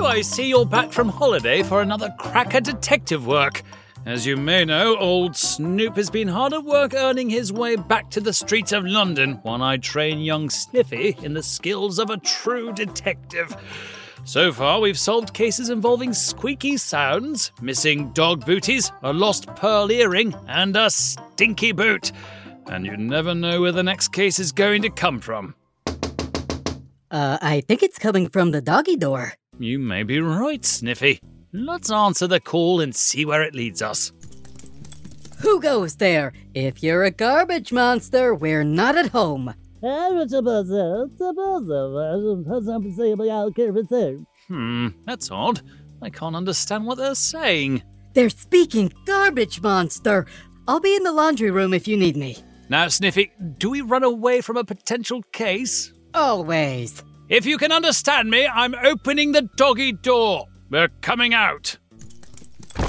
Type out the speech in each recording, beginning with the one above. Oh, I see you're back from holiday for another crack at detective work. As you may know, old Snoop has been hard at work earning his way back to the streets of London while I train young Sniffy in the skills of a true detective. So far, we've solved cases involving squeaky sounds, missing dog booties, a lost pearl earring, and a stinky boot. And you never know where the next case is going to come from. I think it's coming from the doggy door. You may be right, Sniffy. Let's answer the call and see where it leads us. Who goes there? If you're a garbage monster, we're not at home. That's odd. I can't understand what they're saying. They're speaking garbage monster. I'll be in the laundry room if you need me. Now, Sniffy, do we run away from a potential case? Always. If you can understand me, I'm opening the doggy door. We're coming out. My,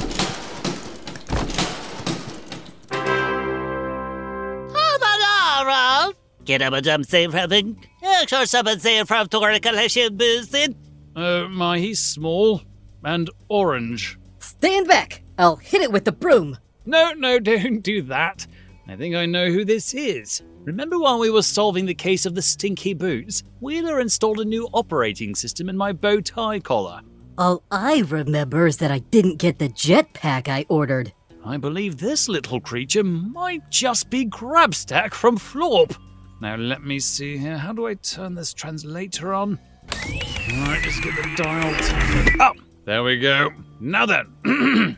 he's small and orange. Stand back. I'll hit it with the broom. No, don't do that. I think I know who this is. Remember while we were solving the case of the stinky boots, Wheeler installed a new operating system in my bow tie collar. All I remember is that I didn't get the jetpack I ordered. I believe this little creature might just be Grabstack from Florp. Now let me see here, how do I turn this translator on? Alright, just get the dial turned up. There we go. Now then,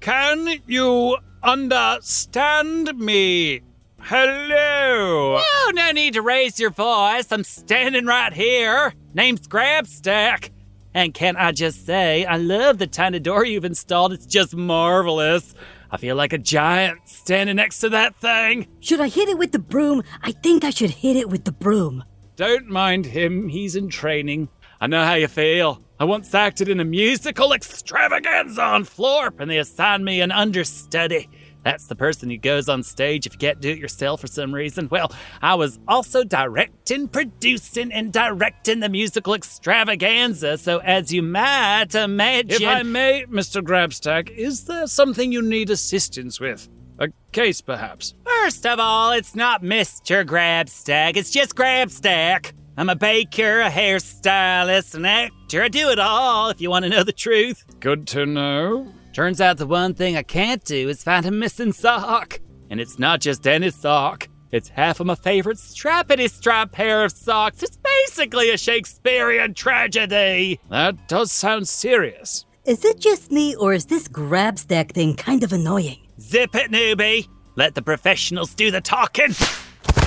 can you understand me? Hello! No, no need to raise your voice. I'm standing right here. Name's Grabstack. And can I just say, I love the tiny door you've installed. It's just marvelous. I feel like a giant standing next to that thing. Should I hit it with the broom? I think I should hit it with the broom. Don't mind him. He's in training. I know how you feel. I once acted in a musical extravaganza on Florp, and they assigned me an understudy. That's the person who goes on stage if you can't do it yourself for some reason. Well, I was also directing, producing, and directing the musical extravaganza, so as you might imagine... If I may, Mr. Grabstack, is there something you need assistance with? A case, perhaps? First of all, it's not Mr. Grabstack, it's just Grabstack. I'm a baker, a hairstylist, an actor. I do it all, if you want to know the truth. Good to know. Turns out the one thing I can't do is find a missing sock. And it's not just any sock. It's half of my favorite strappity-strap pair of socks. It's basically a Shakespearean tragedy. That does sound serious. Is it just me, or is this Grabstack thing kind of annoying? Zip it, newbie. Let the professionals do the talking.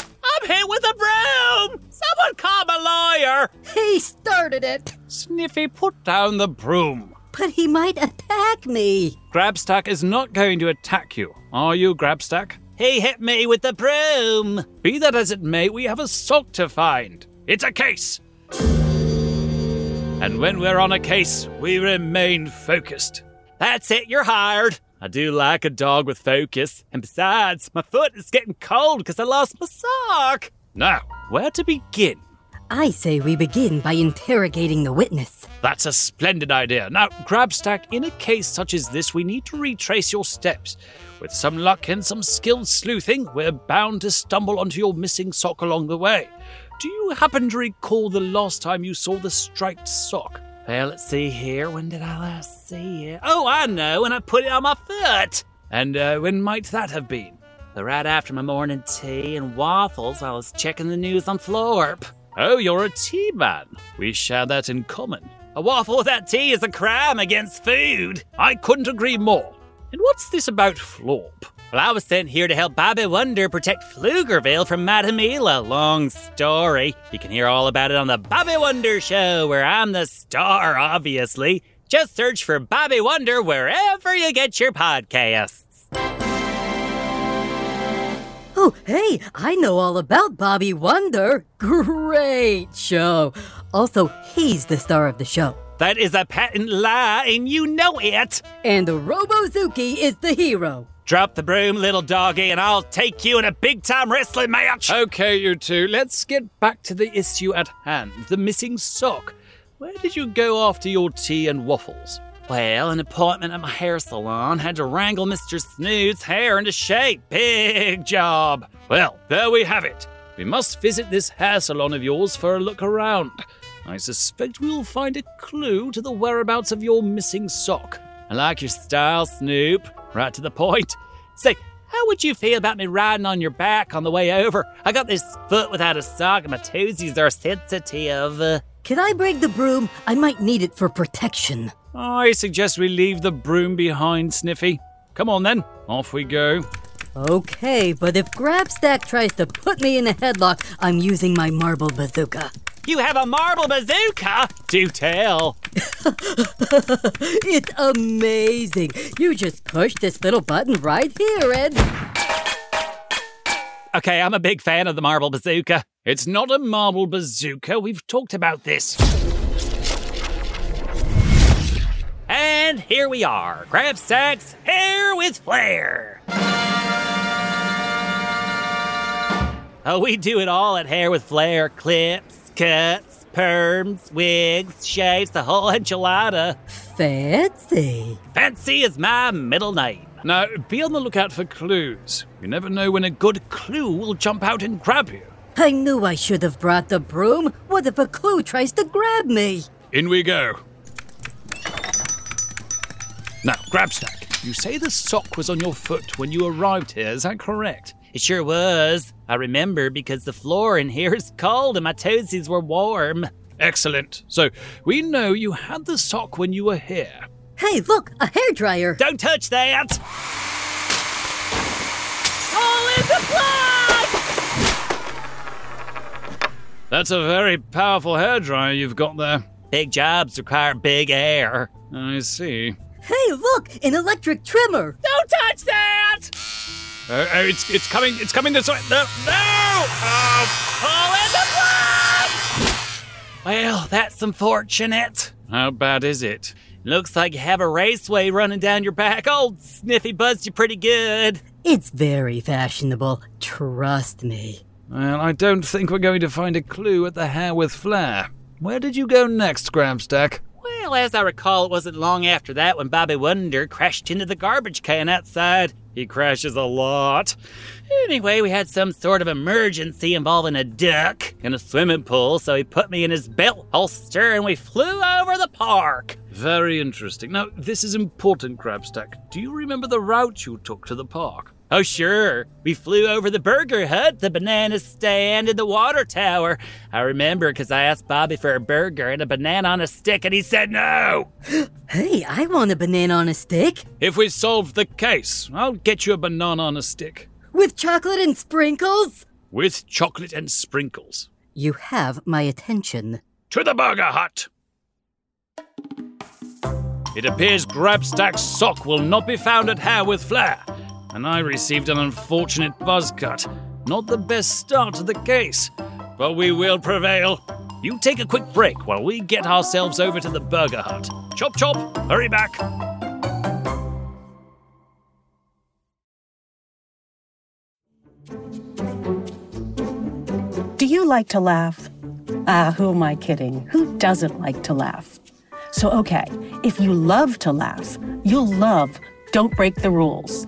I'm hit with a broom. Someone call my lawyer. He started it. Sniffy, put down the broom. But he might attack me. Grabstack is not going to attack you. Are you, Grabstack? He hit me with the broom. Be that as it may, we have a sock to find. It's a case. And when we're on a case, we remain focused. That's it, you're hired. I do like a dog with focus. And besides, my foot is getting cold because I lost my sock. Now, where to begin? I say we begin by interrogating the witness. That's a splendid idea. Now, Grabstack, in a case such as this, we need to retrace your steps. With some luck and some skilled sleuthing, we're bound to stumble onto your missing sock along the way. Do you happen to recall the last time you saw the striped sock? Well, let's see here. When did I last see it? Oh, I know, when I put it on my foot. And when might that have been? Right after my morning tea and waffles, I was checking the news on Florp. Oh, you're a tea man. We share that in common. A waffle without tea is a crime against food. I couldn't agree more. And what's this about Florp? Well, I was sent here to help Bobby Wonder protect Pflugerville from Madame Ila. Long story. You can hear all about it on the Bobby Wonder Show, where I'm the star, obviously. Just search for Bobby Wonder wherever you get your podcasts. Oh, hey, I know all about Bobby Wonder. Great show. Also, he's the star of the show. That is a patent lie, and you know it. And the Robozuki is the hero. Drop the broom, little doggy, and I'll take you in a big-time wrestling match. Okay, you two, let's get back to the issue at hand, the missing sock. Where did you go after your tea and waffles? Well, an appointment at my hair salon. Had to wrangle Mr. Snoot's hair into shape. Big job. Well, there we have it. We must visit this hair salon of yours for a look around. I suspect we'll find a clue to the whereabouts of your missing sock. I like your style, Snoop. Right to the point. Say, how would you feel about me riding on your back on the way over? I got this foot without a sock and my toesies are sensitive. Can I bring the broom? I might need it for protection. I suggest we leave the broom behind, Sniffy. Come on then, off we go. Okay, but if Grabstack tries to put me in a headlock, I'm using my marble bazooka. You have a marble bazooka? Do tell. It's amazing. You just push this little button right here and... Okay, I'm a big fan of the marble bazooka. It's not a marble bazooka. We've talked about this. And here we are. Grabstack's Hair with Flair. Oh, we do it all at Hair with Flair. Clips, cuts, perms, wigs, shaves, the whole enchilada. Fancy. Fancy is my middle name. Now, be on the lookout for clues. You never know when a good clue will jump out and grab you. I knew I should have brought the broom. What if a clue tries to grab me? In we go. Now, Grabstack, you say the sock was on your foot when you arrived here, is that correct? It sure was. I remember because the floor in here is cold and my toesies were warm. Excellent. So, we know you had the sock when you were here. Hey, look, a hairdryer. Don't touch that! All in the plug! That's a very powerful hairdryer you've got there. Big jobs require big air. I see. Hey, look, an electric trimmer. Don't touch that! It's coming this way. No! Pull in the plug! Well, that's unfortunate. How bad is it? Looks like you have a raceway running down your back. Old Sniffy buzzed you pretty good. It's very fashionable. Trust me. Well, I don't think we're going to find a clue at the Hair with Flair. Where did you go next, Grabstack? Well, as I recall, it wasn't long after that when Bobby Wonder crashed into the garbage can outside. He crashes a lot. Anyway, we had some sort of emergency involving a duck in a swimming pool, so he put me in his belt holster and we flew over the park. Very interesting. Now, this is important, Grabstack. Do you remember the route you took to the park? Oh, sure. We flew over the burger hut, the banana stand, and the water tower. I remember because I asked Bobby for a burger and a banana on a stick, and he said no! Hey, I want a banana on a stick. If we solve the case, I'll get you a banana on a stick. With chocolate and sprinkles? With chocolate and sprinkles. You have my attention. To the burger hut! It appears Grabstack's sock will not be found at Hair with Flair. And I received an unfortunate buzz cut. Not the best start to the case, but we will prevail. You take a quick break while we get ourselves over to the burger hut. Chop chop, hurry back. Do you like to laugh? Ah, who am I kidding? Who doesn't like to laugh? So, okay, if you love to laugh, you'll love Don't Break the Rules.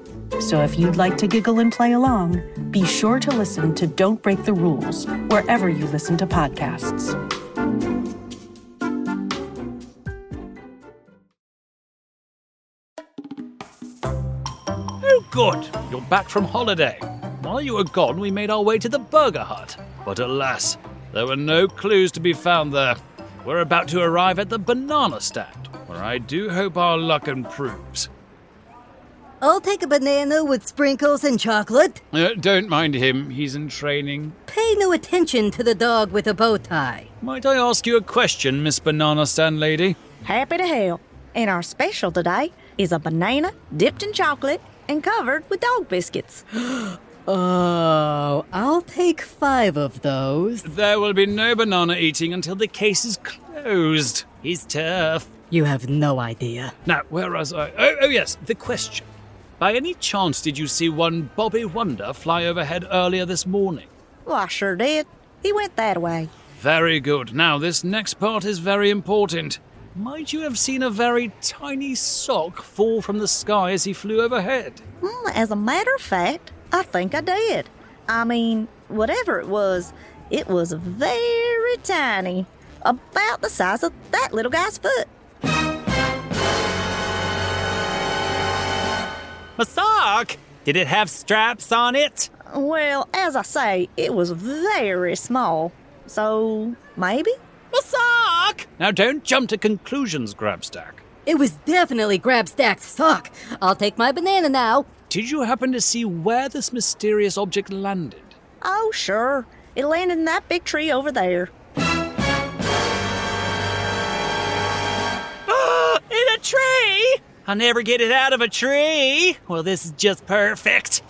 So if you'd like to giggle and play along, be sure to listen to Don't Break the Rules wherever you listen to podcasts. Oh, good. You're back from holiday. While you were gone, we made our way to the burger hut. But alas, there were no clues to be found there. We're about to arrive at the banana stand, where I do hope our luck improves. I'll take a banana with sprinkles and chocolate. Don't mind him. He's in training. Pay no attention to the dog with a bow tie. Might I ask you a question, Miss Banana Stand Lady? Happy to help. And our special today is a banana dipped in chocolate and covered with dog biscuits. Oh, I'll take 5 of those. There will be no banana eating until the case is closed. He's tough. You have no idea. Now, where was I? Oh, yes, the question. By any chance did you see one Bobby Wonder fly overhead earlier this morning? Well, I sure did. He went that way. Very good. Now, this next part is very important. Might you have seen a very tiny sock fall from the sky as he flew overhead? As a matter of fact, I think I did. I mean, whatever it was very tiny. About the size of that little guy's foot. A sock? Did it have straps on it? Well, as I say, it was very small. So, maybe? A sock! Now don't jump to conclusions, Grabstack. It was definitely Grabstack's sock. I'll take my banana now. Did you happen to see where this mysterious object landed? Oh, sure. It landed in that big tree over there. In a tree? I'll never get it out of a tree. Well, this is just perfect.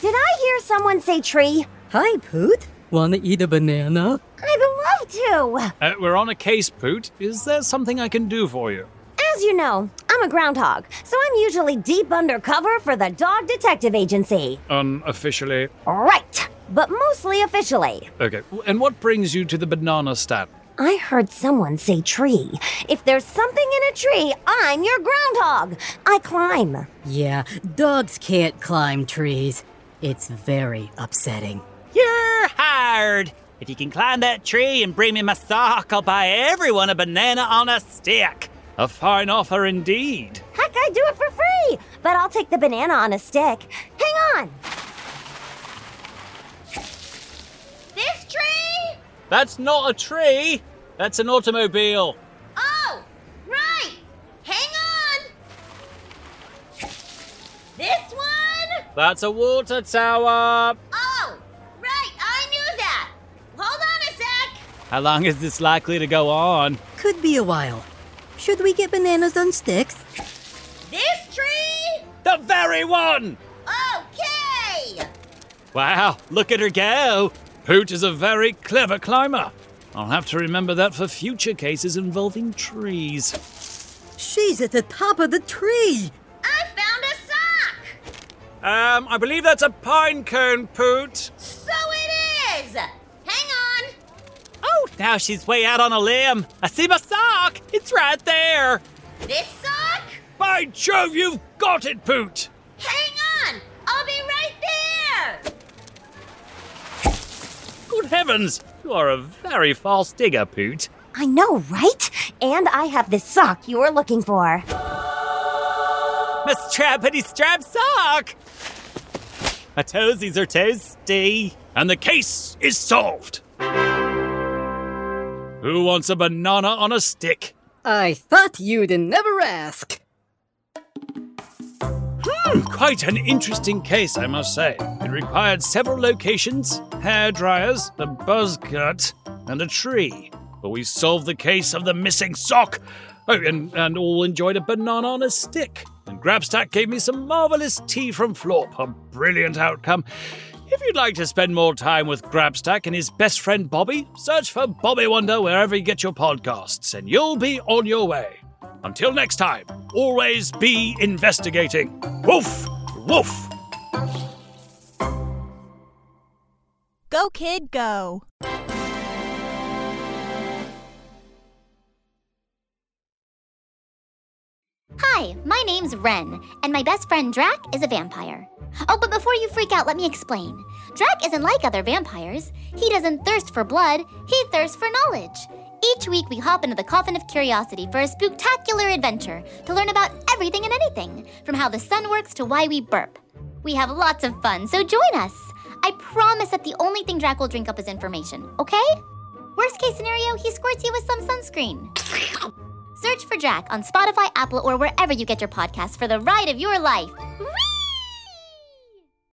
Did I hear someone say tree? Hi, Poot. Wanna eat a banana? I'd love to. We're on a case, Poot. Is there something I can do for you? As you know, I'm a groundhog, so I'm usually deep undercover for the Dog Detective Agency. Unofficially? Right, but mostly officially. Okay, and what brings you to the banana stand? I heard someone say tree. If there's something in a tree, I'm your groundhog. I climb. Yeah, dogs can't climb trees. It's very upsetting. You're hired. If you can climb that tree and bring me my sock, I'll buy everyone a banana on a stick. A fine offer indeed. Heck, I do it for free. But I'll take the banana on a stick. Hang on. This tree? That's not a tree. That's an automobile. Oh, right. Hang on. This one? That's a water tower. Oh, right. I knew that. Hold on a sec. How long is this likely to go on? Could be a while. Should we get bananas on sticks? This tree? The very one! Okay! Wow, look at her go! Poot is a very clever climber. I'll have to remember that for future cases involving trees. She's at the top of the tree! I found a sock! I believe that's a pine cone, Poot. So it is! Hang on! Oh, now she's way out on a limb. I see my sock! It's right there! This sock? By Jove, you've got it, Poot! Hang on! I'll be right there! Good heavens! You are a very fast digger, Poot. I know, right? And I have this sock you were looking for. My strappity-strap sock! My toesies are toasty. And the case is solved! Who wants a banana on a stick? I thought you'd never ask. Quite an interesting case, I must say. It required several locations, hair dryers, a buzz cut, and a tree. But we solved the case of the missing sock. Oh, and all enjoyed a banana on a stick. And Grabstack gave me some marvellous tea from Florp, a brilliant outcome. If you'd like to spend more time with Grabstack and his best friend Bobby, search for Bobby Wonder wherever you get your podcasts, and you'll be on your way. Until next time, always be investigating. Woof! Woof! Go, kid, go. Hi, my name's Ren, and my best friend Drac is a vampire. Oh, but before you freak out, let me explain. Drac isn't like other vampires. He doesn't thirst for blood, he thirsts for knowledge. Each week, we hop into the coffin of curiosity for a spooktacular adventure to learn about everything and anything, from how the sun works to why we burp. We have lots of fun, so join us. I promise that the only thing Drac will drink up is information, okay? Worst case scenario, he squirts you with some sunscreen. Search for Drac on Spotify, Apple, or wherever you get your podcasts for the ride of your life.